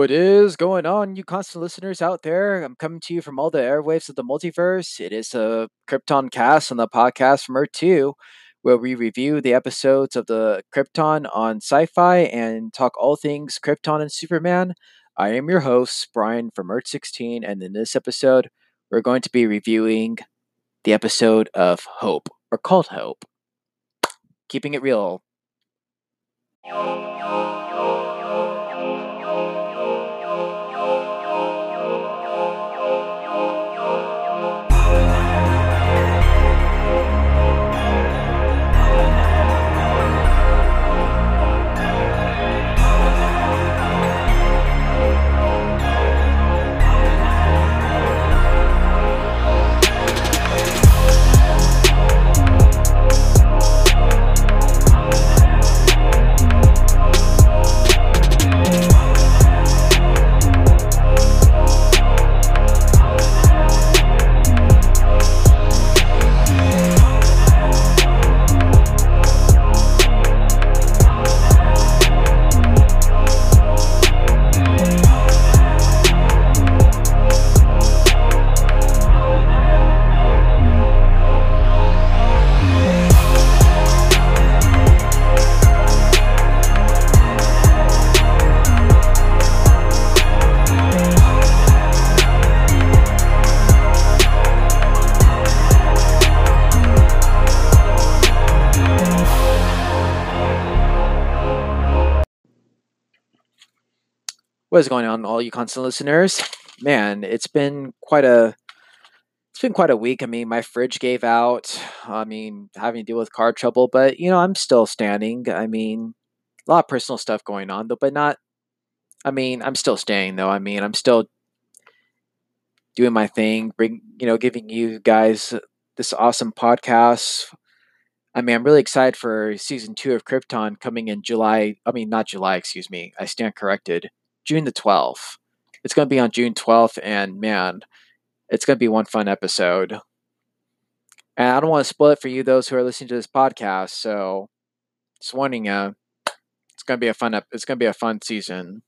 What is going on, you constant listeners out there? I'm coming to you from all the airwaves of the multiverse. It is a Krypton cast on the podcast from Earth 2, where we review the episodes of the Krypton on sci-fi and talk all things Krypton and Superman. I am your host, Brian from Earth 16, and in this episode, we're going to be reviewing the episode of Hope, or called Hope. Keeping it real. What's going on, all you constant listeners? Man, it's been quite a week. I mean, my fridge gave out. I mean, having to deal with car trouble, but you know, I'm still standing. I mean, a lot of personal stuff going on, though, but not. I mean, I'm still staying though. I mean, I'm still doing my thing. Giving you guys this awesome podcast. I mean, I'm really excited for season 2 of Krypton coming in July. I mean, not July. Excuse me. I stand corrected. June the 12th. It's going to be on June 12th, and man, it's going to be one fun episode. And I don't want to spoil it for you, those who are listening to this podcast. So, just warning you, it's going to be a fun season.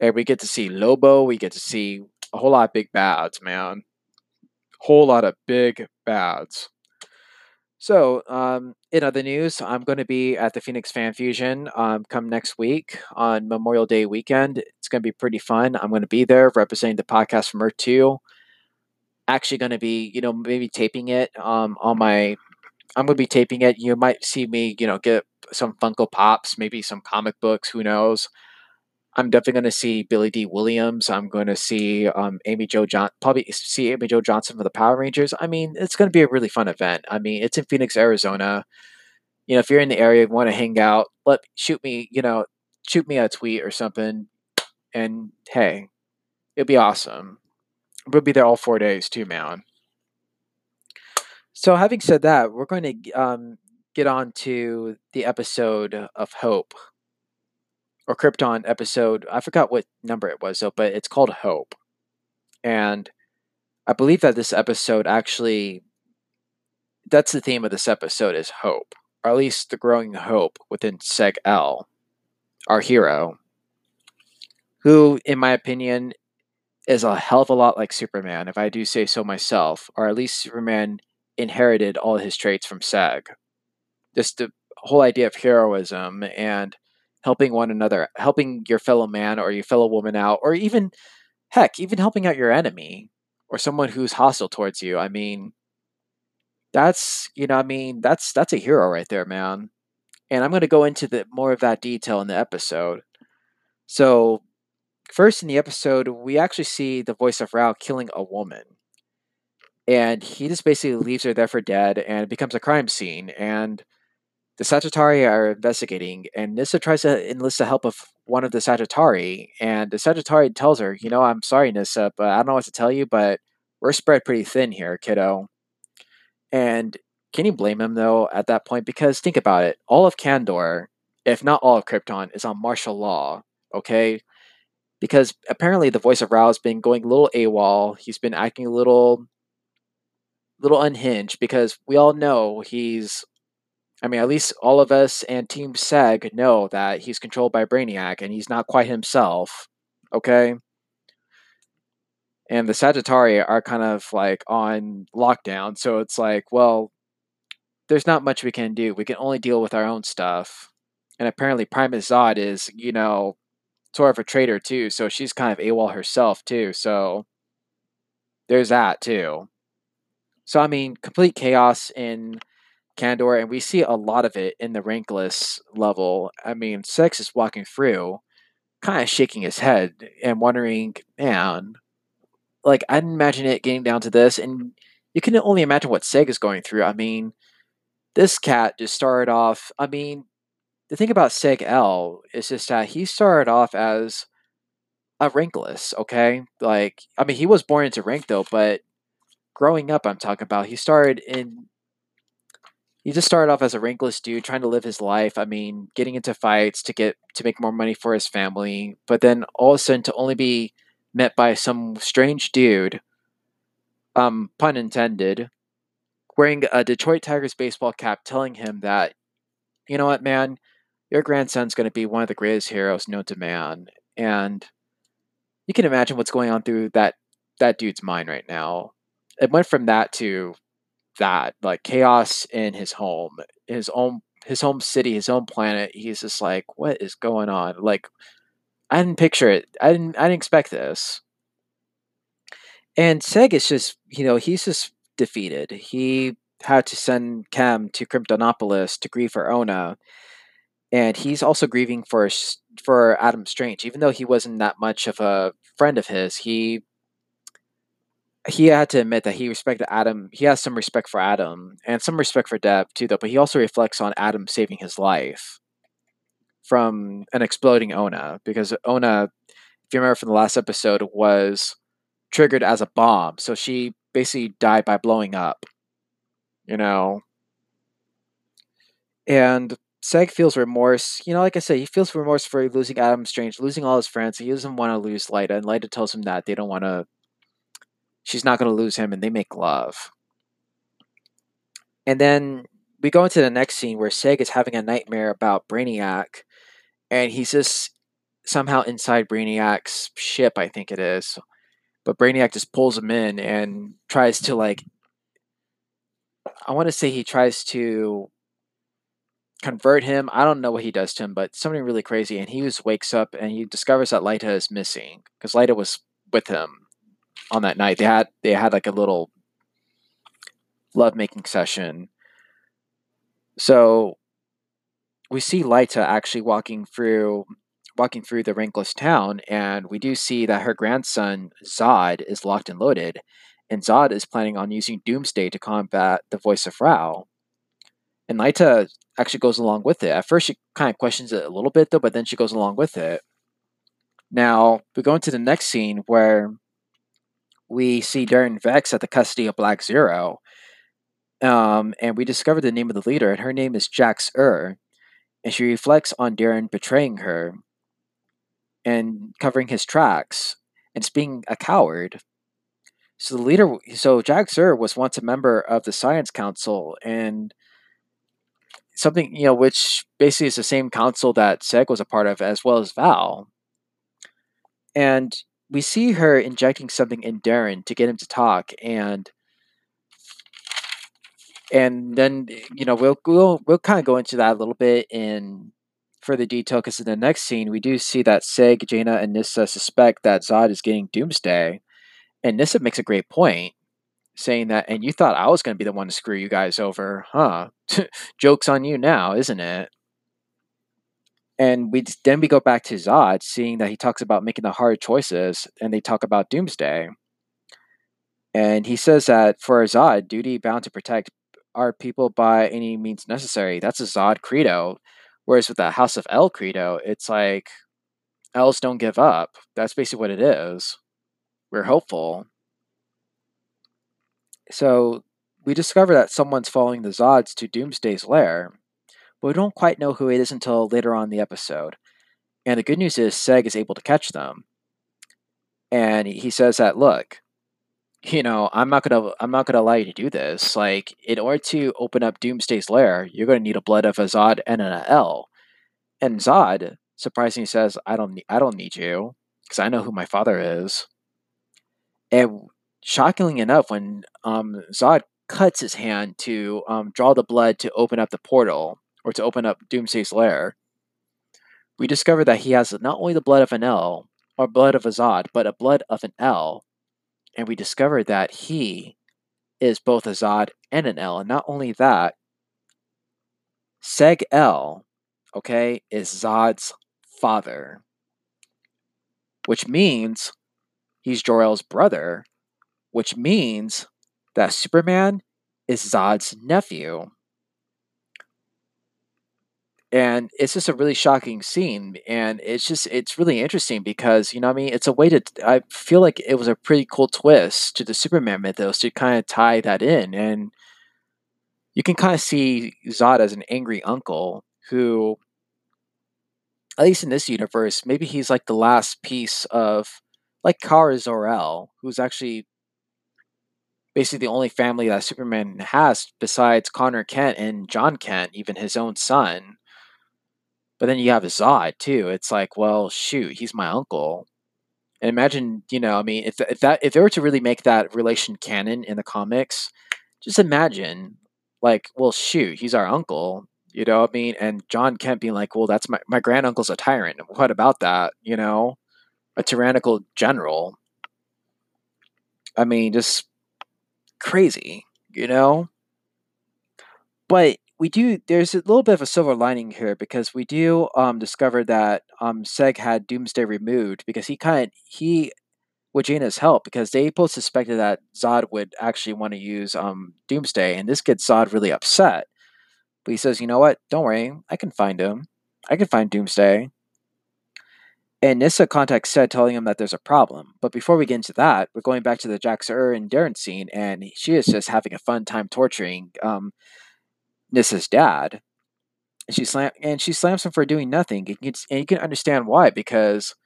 And we get to see Lobo. We get to see a whole lot of big bads, man. Whole lot of big bads. So, in other news, I'm going to be at the Phoenix Fan Fusion come next week on Memorial Day weekend. It's going to be pretty fun. I'm going to be there representing the podcast from Earth 2. Actually going to be, maybe taping it I'm going to be taping it. You might see me, get some Funko Pops, maybe some comic books, who knows. I'm definitely going to see Billy Dee Williams. I'm going to see Amy Jo Johnson for the Power Rangers. I mean, it's going to be a really fun event. I mean, it's in Phoenix, Arizona. If you're in the area and want to hang out, shoot me a tweet or something. And hey, it'll be awesome. We'll be there all 4 days too, man. So having said that, we're going to get on to the episode of Hope. Or Krypton episode, I forgot what number it was, though, but it's called Hope. And I believe that this episode actually, that's the theme of this episode, is hope. Or at least the growing hope within Seg-El, our hero. Who, in my opinion, is a hell of a lot like Superman, if I do say so myself. Or at least Superman inherited all his traits from Seg. Just the whole idea of heroism and helping one another, helping your fellow man or your fellow woman out, or even helping out your enemy or someone who's hostile towards you. I mean, that's a hero right there, man. And I'm going to go into the more of that detail in the episode. So first in the episode, we actually see the voice of Rao killing a woman. And he just basically leaves her there for dead, and it becomes a crime scene. And the Sagittarii are investigating, and Nyssa tries to enlist the help of one of the Sagittarii, and the Sagittarii tells her, I'm sorry, Nyssa, but I don't know what to tell you, but we're spread pretty thin here, kiddo. And can you blame him, though, at that point? Because think about it. All of Kandor, if not all of Krypton, is on martial law, okay? Because apparently the voice of Rao has been going a little AWOL. He's been acting a little unhinged, because we all know at least all of us and Team Seg know that he's controlled by Brainiac, and he's not quite himself. okay? And the Sagittarii are kind of like on lockdown, so it's like, well, there's not much we can do. We can only deal with our own stuff. And apparently Primus Zod is, you know, sort of a traitor too, so she's kind of AWOL herself too, so there's that too. So, I mean, complete chaos in Kandor, and we see a lot of it in the Rankless level. I mean, Sex is walking through, kind of shaking his head and wondering, man, like, I didn't imagine it getting down to this, and you can only imagine what Seg is going through. I mean, this cat just started off, I mean, the thing about Seg-El is just that he started off as a rankless, okay? Like, I mean, he was born into rank, though, but growing up, I'm talking about, he just started off as a rankless dude trying to live his life. I mean, getting into fights to make more money for his family, but then all of a sudden to only be met by some strange dude, pun intended, wearing a Detroit Tigers baseball cap telling him that, you know what, man, your grandson's going to be one of the greatest heroes known to man. And you can imagine what's going on through that dude's mind right now. It went from that to that, like chaos in his home, his home city, his own planet. He's just like, what is going on? Like, I didn't picture it. I didn't expect this. And Seg is just, you know, he's just defeated. He had to send Cam to Kryptonopolis to grieve for Ona. And he's also grieving for Adam Strange. Even though he wasn't that much of a friend of his, he had to admit that he respected Adam. He has some respect for Adam and some respect for Deb too, though. But he also reflects on Adam saving his life from an exploding Ona, because Ona, if you remember from the last episode, was triggered as a bomb. So she basically died by blowing up, you know. And Seg feels remorse. You know, like I said, he feels remorse for losing Adam Strange, losing all his friends. He doesn't want to lose Lyta, and Lyta tells him that they don't want to, she's not going to lose him, and they make love. And then we go into the next scene where Seg is having a nightmare about Brainiac, and he's just somehow inside Brainiac's ship, I think it is. But Brainiac just pulls him in and tries to, like, I want to say he tries to convert him. I don't know what he does to him, but something really crazy. And he just wakes up and he discovers that Lyta is missing, because Lyta was with him on that night. They had like a little lovemaking session. So we see Lyta actually walking through the Rankless town, and we do see that her grandson Zod is locked and loaded, and Zod is planning on using Doomsday to combat the voice of Rao. And Lyta actually goes along with it. At first she kind of questions it a little bit though, but then she goes along with it. Now we go into the next scene where we see Daron-Vex at the custody of Black Zero. And we discover the name of the leader, and her name is Jax Ur. And she reflects on Daron betraying her and covering his tracks and just being a coward. So Jax Ur was once a member of the Science Council, and something, you know, which basically is the same council that Seg was a part of, as well as Val. And we see her injecting something in Daron to get him to talk, and then, you know, we'll kind of go into that a little bit in further detail, because in the next scene we do see that Seg, Jaina, and Nyssa suspect that Zod is getting Doomsday, and Nyssa makes a great point, saying that, and you thought I was going to be the one to screw you guys over, huh? Joke's on you now, isn't it? And we go back to Zod, seeing that he talks about making the hard choices, and they talk about Doomsday. And he says that for Zod, duty bound to protect our people by any means necessary. That's a Zod credo. Whereas with the House of El credo, it's like, Els don't give up. That's basically what it is. We're hopeful. So we discover that someone's following the Zods to Doomsday's lair. But we don't quite know who it is until later on in the episode. And the good news is Seg is able to catch them. And he says that, look, you know, I'm not gonna allow you to do this. Like, in order to open up Doomsday's lair, you're gonna need a blood of a Zod and an El. And Zod surprisingly says, I don't need you. because I know who my father is. And shockingly enough, when Zod cuts his hand to draw the blood to open up the portal, or to open up Doomsday's lair, we discover that he has not only the blood of an L, or blood of a Zod, but a blood of an L. And we discover that he is both a Zod and an L. And not only that, Seg-El, okay, is Zod's father, which means he's Jor-El's brother, which means that Superman is Zod's nephew. And it's just a really shocking scene, and it's really interesting because, you know what I mean, it's a way to, I feel like it was a pretty cool twist to the Superman mythos to kind of tie that in, and you can kind of see Zod as an angry uncle who, at least in this universe, maybe he's like the last piece of, like Kara Zor-El, who's actually basically the only family that Superman has besides Connor Kent and John Kent, even his own son. But then you have Zod, too. It's like, well, shoot, he's my uncle. And imagine, you know, I mean, if they were to really make that relation canon in the comics, just imagine, like, well, shoot, he's our uncle, you know what I mean? And John Kent being like, well, that's my granduncle's a tyrant. What about that, you know? A tyrannical general. I mean, just crazy, you know? But there's a little bit of a silver lining here because we do discover that Seg had Doomsday removed because he with Jaina's help, because they both suspected that Zod would actually want to use Doomsday, and this gets Zod really upset. But he says, you know what? Don't worry, I can find him. I can find Doomsday. And Nyssa contacts Seg, telling him that there's a problem. But before we get into that, we're going back to the Jax Ur and Daron scene, and she is just having a fun time torturing Nyssa's dad, and she slams him for doing nothing, and you can understand why, because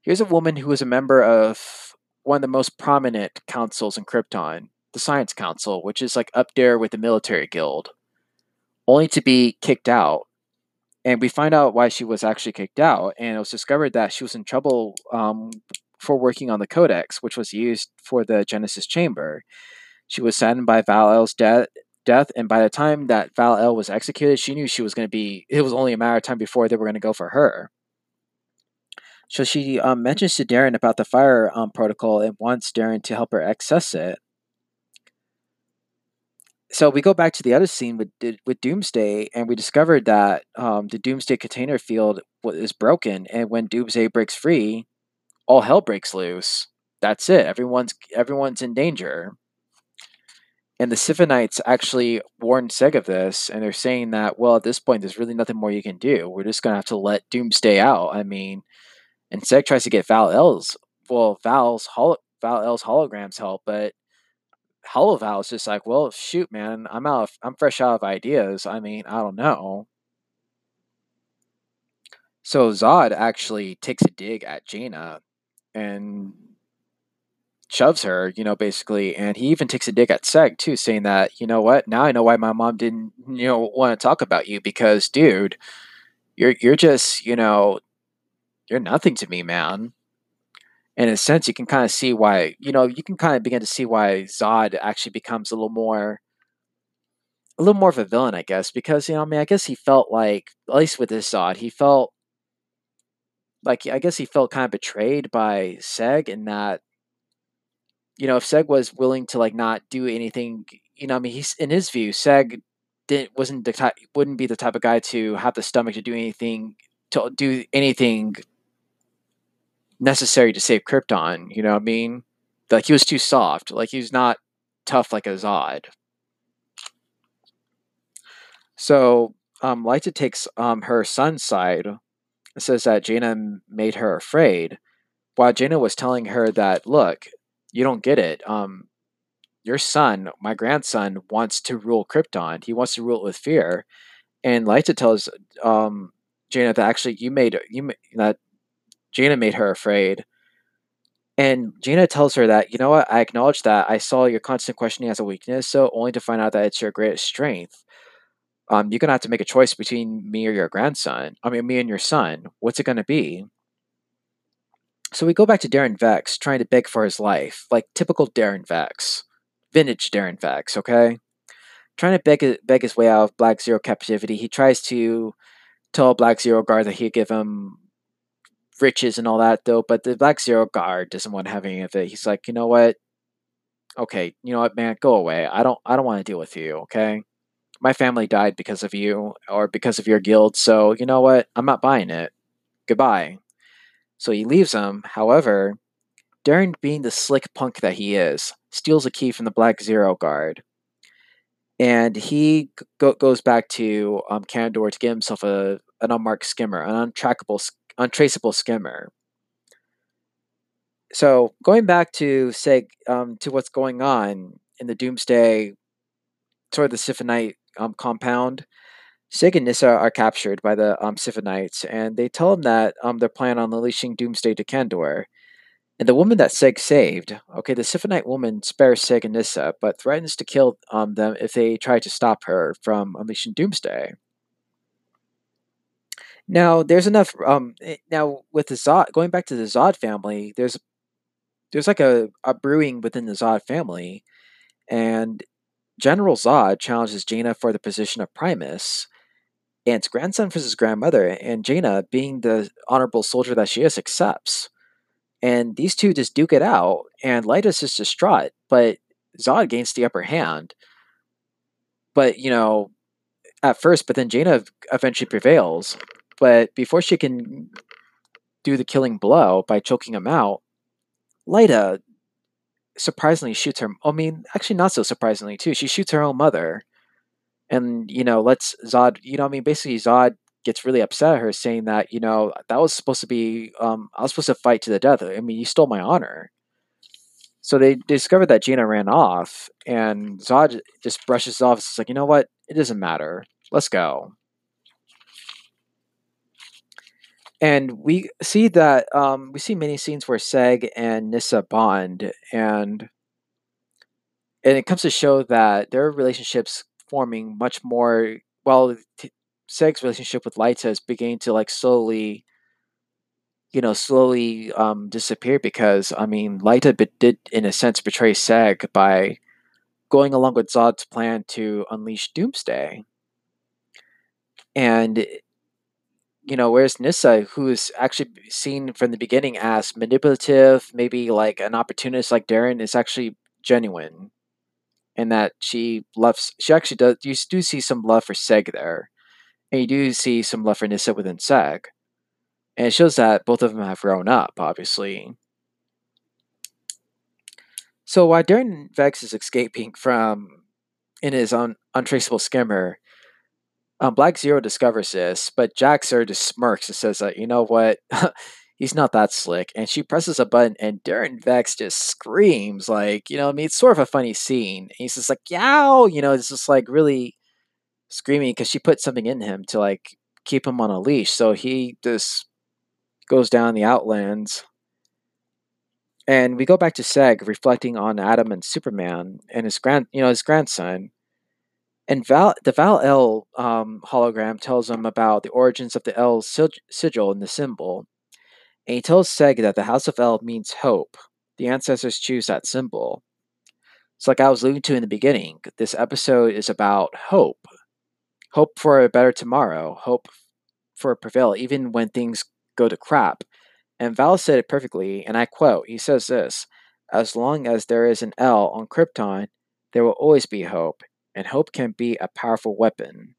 here's a woman who is a member of one of the most prominent councils in Krypton, the Science Council, which is like up there with the military guild, only to be kicked out. And we find out why she was actually kicked out, and it was discovered that she was in trouble for working on the Codex, which was used for the Genesis Chamber. She was saddened by Val-El's death, and by the time that Val-El was executed, she knew she was going to be, it was only a matter of time before they were going to go for her. So she mentions to Daron about the fire protocol and wants Daron to help her access it. So we go back to the other scene with Doomsday, and we discovered that the Doomsday container field is broken, and when Doomsday breaks free, all hell breaks loose. That's it. Everyone's in danger. And the Siphonites actually warn Seg of this, and they're saying that, well, at this point, there's really nothing more you can do. We're just going to have to let Doomsday out. I mean, and Seg tries to get Val-El's hologram's help, but Holoval's just like, well, shoot, man, I'm fresh out of ideas. I mean, I don't know. So Zod actually takes a dig at Jaina, and shoves her, you know, basically, and he even takes a dig at Seg too, saying that, you know what, now I know why my mom didn't, you know, want to talk about you, because dude, you're just, you know, you're nothing to me, man. And in a sense, you can kind of see why, you know, you can kind of begin to see why Zod actually becomes a little more of a villain, I guess, because, you know, I mean, I guess he felt like, at least with this Zod, he felt kind of betrayed by Seg, in that, you know, if Seg was willing to like not do anything, you know, I mean, he's in his view, Seg wouldn't be the type of guy to have the stomach to do anything necessary to save Krypton. You know what I mean? Like he was too soft. Like he was not tough like a Zod. So Lyta takes her son's side and says that Jaina made her afraid, while Jaina was telling her that, look, you don't get it. Your son, my grandson, wants to rule Krypton. He wants to rule it with fear. And Lyta tells Jaina that actually Jaina made her afraid. And Jaina tells her that, you know what, I acknowledge that. I saw your constant questioning as a weakness, so only to find out that it's your greatest strength. You're gonna have to make a choice between me and your son. What's it gonna be? So we go back to Daron-Vex trying to beg for his life, like typical Daron-Vex, vintage Daron-Vex, okay? Trying to beg his way out of Black Zero captivity. He tries to tell Black Zero Guard that he'll give him riches and all that, though, but the Black Zero Guard doesn't want to have any of it. He's like, you know what? Okay, you know what, man? Go away. I don't want to deal with you, okay? My family died because of you or because of your guild, so you know what? I'm not buying it. Goodbye. So he leaves him. However, Darren, being the slick punk that he is, steals a key from the Black Zero Guard. And he goes back to Kandor to get himself an unmarked skimmer, an untraceable skimmer. So going back to to what's going on in the Doomsday, sort of the Siphonite compound, Seg and Nyssa are captured by the Siphonites, and they tell him that they're planning on unleashing Doomsday to Kandor. And the woman that Seg saved, okay, the Siphonite woman spares Seg and Nyssa, but threatens to kill them if they try to stop her from unleashing Doomsday. Now, there's enough. Now, with the Zod, going back to the Zod family, there's like a brewing within the Zod family, and General Zod challenges Jaina for the position of Primus, and it's grandson versus grandmother, and Jaina, being the honorable soldier that she is, accepts. And these two just duke it out, and Lyta's just distraught, but Zod gains the upper hand. But, you know, at first, but then Jaina eventually prevails. But before she can do the killing blow by choking him out, Lyta surprisingly shoots her. I mean, actually not so surprisingly too. She shoots her own mother, and you know, lets Zod. You know, I mean, basically Zod gets really upset at her, saying that, you know, that was supposed to be. I was supposed to fight to the death. I mean, you stole my honor. So they discovered that Jaina ran off, and Zod just brushes it off. It's like, you know what? It doesn't matter. Let's go. And we see that we see many scenes where Seg and Nyssa bond, and it comes to show that their relationship's forming much more. Well, Seg's relationship with Lyta is beginning to like slowly, you know, disappear because I mean, Lyta did in a sense betray Seg by going along with Zod's plan to unleash Doomsday, and. You know, whereas Nyssa, who is actually seen from the beginning as manipulative, maybe like an opportunist like Daron, is actually genuine. And that she actually does, you do see some love for Seg there. And you do see some love for Nyssa within Seg. And it shows that both of them have grown up, obviously. So while Daron-Vex is escaping from, in his untraceable skimmer, Black Zero discovers this, but Jax Ur just smirks and says that, you know what, he's not that slick. And she presses a button and Daron-Vex just screams, like, you know, I mean, it's sort of a funny scene. And he's just like, yow, you know, it's just like really screaming because she put something in him to like keep him on a leash. So he just goes down the outlands. And we go back to Seg reflecting on Adam and Superman and his grandson. And the Val-El hologram tells him about the origins of the El's sigil and the symbol. And he tells Seg that the House of El means hope. The ancestors choose that symbol. It's like I was alluding to in the beginning. This episode is about hope. Hope for a better tomorrow. Hope for a prevail, even when things go to crap. And Val said it perfectly, and I quote, he says this, "As long as there is an El on Krypton, there will always be hope. And hope can be a powerful weapon."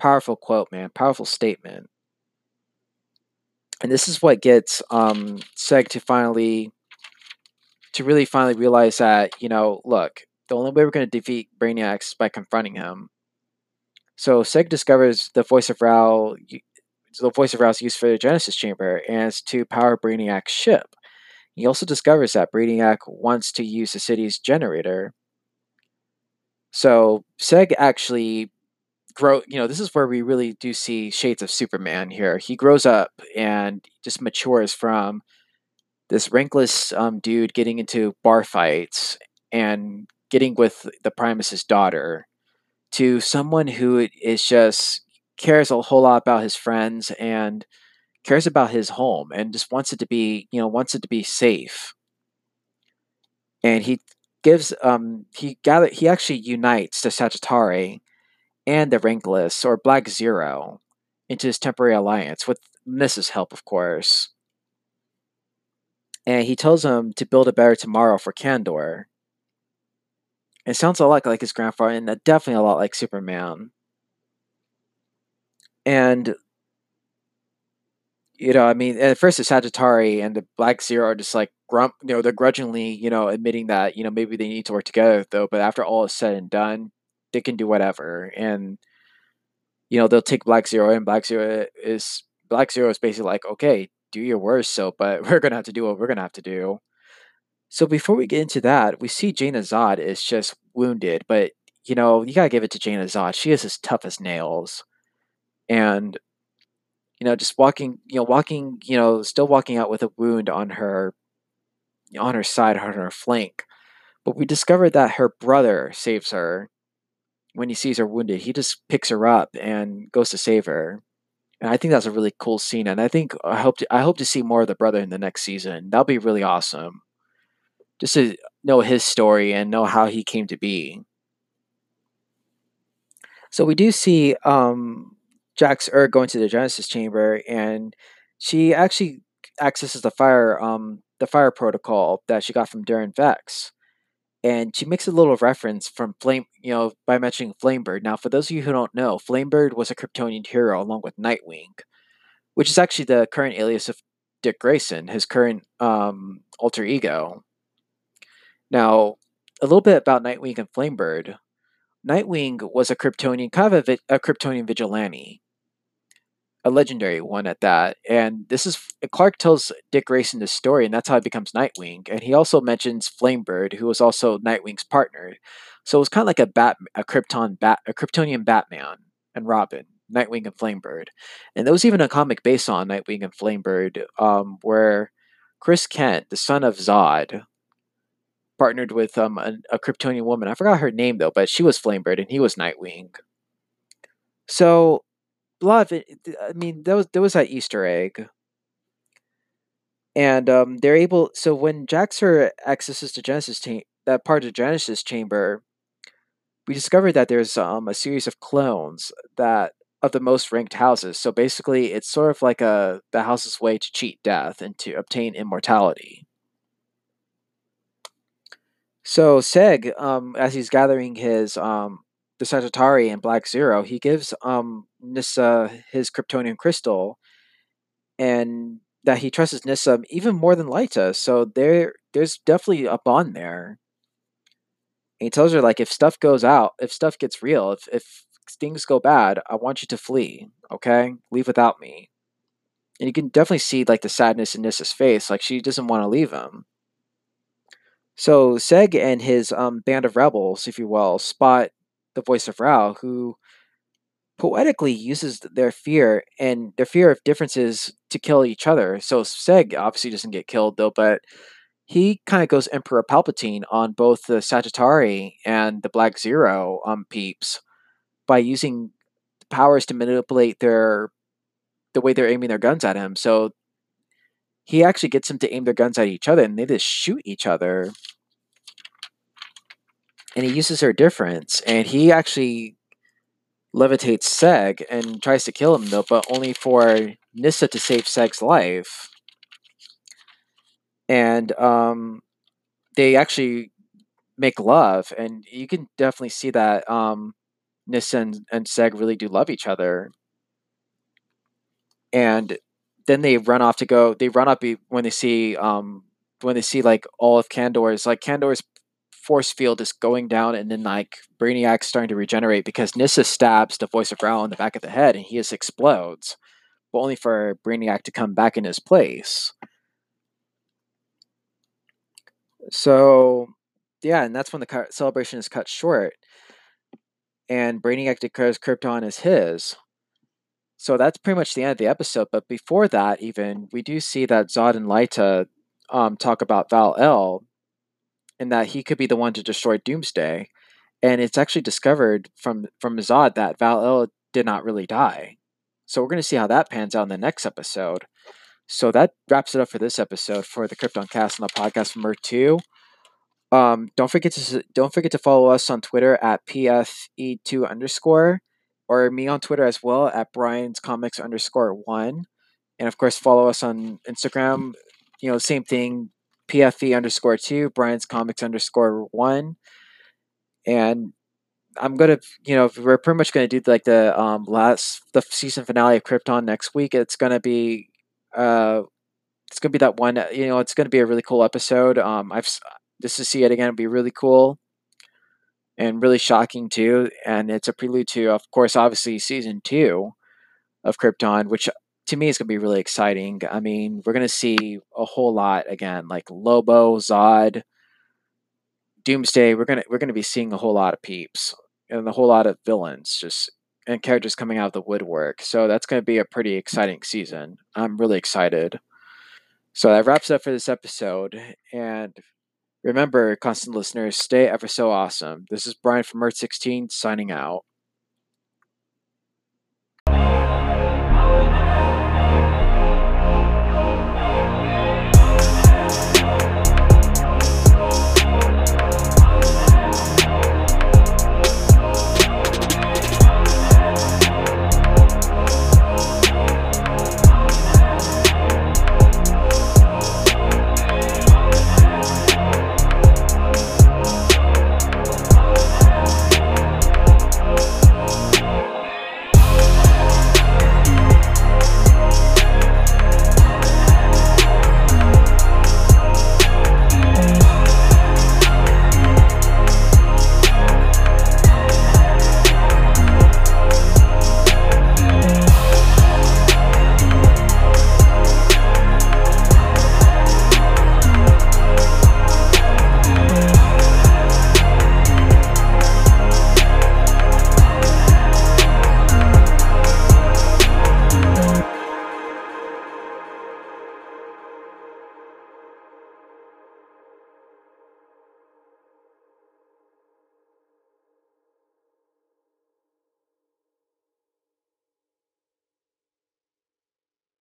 Powerful quote, man. Powerful statement. And this is what gets Seg to really finally realize that, you know, look, the only way we're going to defeat Brainiac is by confronting him. So Seg discovers the voice of Rao, the voice of Rao's used for the Genesis Chamber, and it's to power Brainiac's ship. He also discovers that Brainiac wants to use the city's generator. So Seg actually this is where we really do see shades of Superman here. He grows up and just matures from this rankless dude getting into bar fights and getting with the Primus's daughter to someone who is just cares a whole lot about his friends and cares about his home and just wants it to be, wants it to be safe. And he gives, he actually unites the Sagittarii and the Rankless, or Black Zero, into his temporary alliance, with Nyssa's help, of course. And he tells him to build a better tomorrow for Kandor. It sounds a lot like his grandfather, and definitely a lot like Superman. And, at first the Sagittarii and the Black Zero are just like, they're grudgingly, admitting that, maybe they need to work together, though, but after all is said and done, they can do whatever. And, they'll take Black Zero, and Black Zero is basically like, okay, do your worst, but we're going to have to do what we're going to have to do. So before we get into that, we see Jaina Zod is just wounded, but, you got to give it to Jaina Zod. She is as tough as nails. And, just still walking out with a wound on her side, on her flank. But we discovered that her brother saves her. When he sees her wounded, he just picks her up and goes to save her. And I think that's a really cool scene. And I hope to see more of the brother in the next season. That'll be really awesome. Just to know his story and know how he came to be. So we do see Jax Ur going to the Genesis Chamber, and she actually accesses the fire protocol that she got from Daron-Vex. And she makes a little reference by mentioning Flamebird. Now, for those of you who don't know, Flamebird was a Kryptonian hero along with Nightwing, which is actually the current alias of Dick Grayson, his current alter ego. Now, a little bit about Nightwing and Flamebird. Nightwing was a Kryptonian, kind of a Kryptonian vigilante, a legendary one at that. And this is, Clark tells Dick Grayson this story, and that's how he becomes Nightwing. And he also mentions Flamebird, who was also Nightwing's partner. So it was kind of like a Kryptonian Batman and Robin, Nightwing and Flamebird. And there was even a comic based on Nightwing and Flamebird, where Chris Kent, the son of Zod, partnered with a Kryptonian woman. I forgot her name though, but she was Flamebird and he was Nightwing. So a lot of it, there was that Easter egg. And so when Jax Ur accesses the Genesis that part of the Genesis Chamber, we discovered that there's a series of clones of the most ranked houses. So basically it's sort of like the house's way to cheat death and to obtain immortality. So Seg, as he's gathering the Sagittarii and Black Zero, he gives Nyssa his Kryptonian crystal, and that he trusts Nyssa even more than Lyta. So there's definitely a bond there. And he tells her, like, if stuff gets real, if things go bad, I want you to flee, okay? Leave without me. And you can definitely see, like, the sadness in Nyssa's face. Like, she doesn't want to leave him. So Seg and his band of rebels, if you will, spot the voice of Rao, who poetically uses their fear of differences to kill each other. So Seg obviously doesn't get killed, though, but he kind of goes Emperor Palpatine on both the Sagittarii and the Black Zero peeps by using the powers to manipulate the way they're aiming their guns at him. So he actually gets them to aim their guns at each other, and they just shoot each other. And he uses her difference, and he actually levitates Seg and tries to kill him, though, but only for Nyssa to save Seg's life. And they actually make love, and you can definitely see that Nyssa and Seg really do love each other. And then they run up when they see like all of Kandor's force field is going down, and then like Brainiac's starting to regenerate because Nyssa stabs the voice of Rao in the back of the head and he just explodes. But only for Brainiac to come back in his place. So yeah, and that's when the celebration is cut short. And Brainiac declares Krypton is his. So that's pretty much the end of the episode. But before that, even, we do see that Zod and Lyta talk about Val-El and that he could be the one to destroy Doomsday. And it's actually discovered from Zod that Val-El did not really die. So we're going to see how that pans out in the next episode. So that wraps it up for this episode for the Krypton Cast on the podcast number 2. Don't forget to follow us on Twitter at PFE2_ or me on Twitter as well at BriansComics_1. And of course, follow us on Instagram. You know, same thing, PFE_2, BriansComics_1. And I'm gonna, we're pretty much gonna do like the season finale of Krypton next week. It's gonna be that one. It's gonna be a really cool episode. Just to see it again would be really cool and really shocking too. And it's a prelude to, of course, obviously season 2 of Krypton, which to me is gonna be really exciting. I mean, we're gonna see a whole lot again, like Lobo, Zod, Doomsday. We're gonna be seeing a whole lot of peeps and a whole lot of villains and characters coming out of the woodwork. So that's going to be a pretty exciting season. I'm really excited. So that wraps up for this episode. And remember, constant listeners, stay ever so awesome. This is Brian from Earth 16 signing out.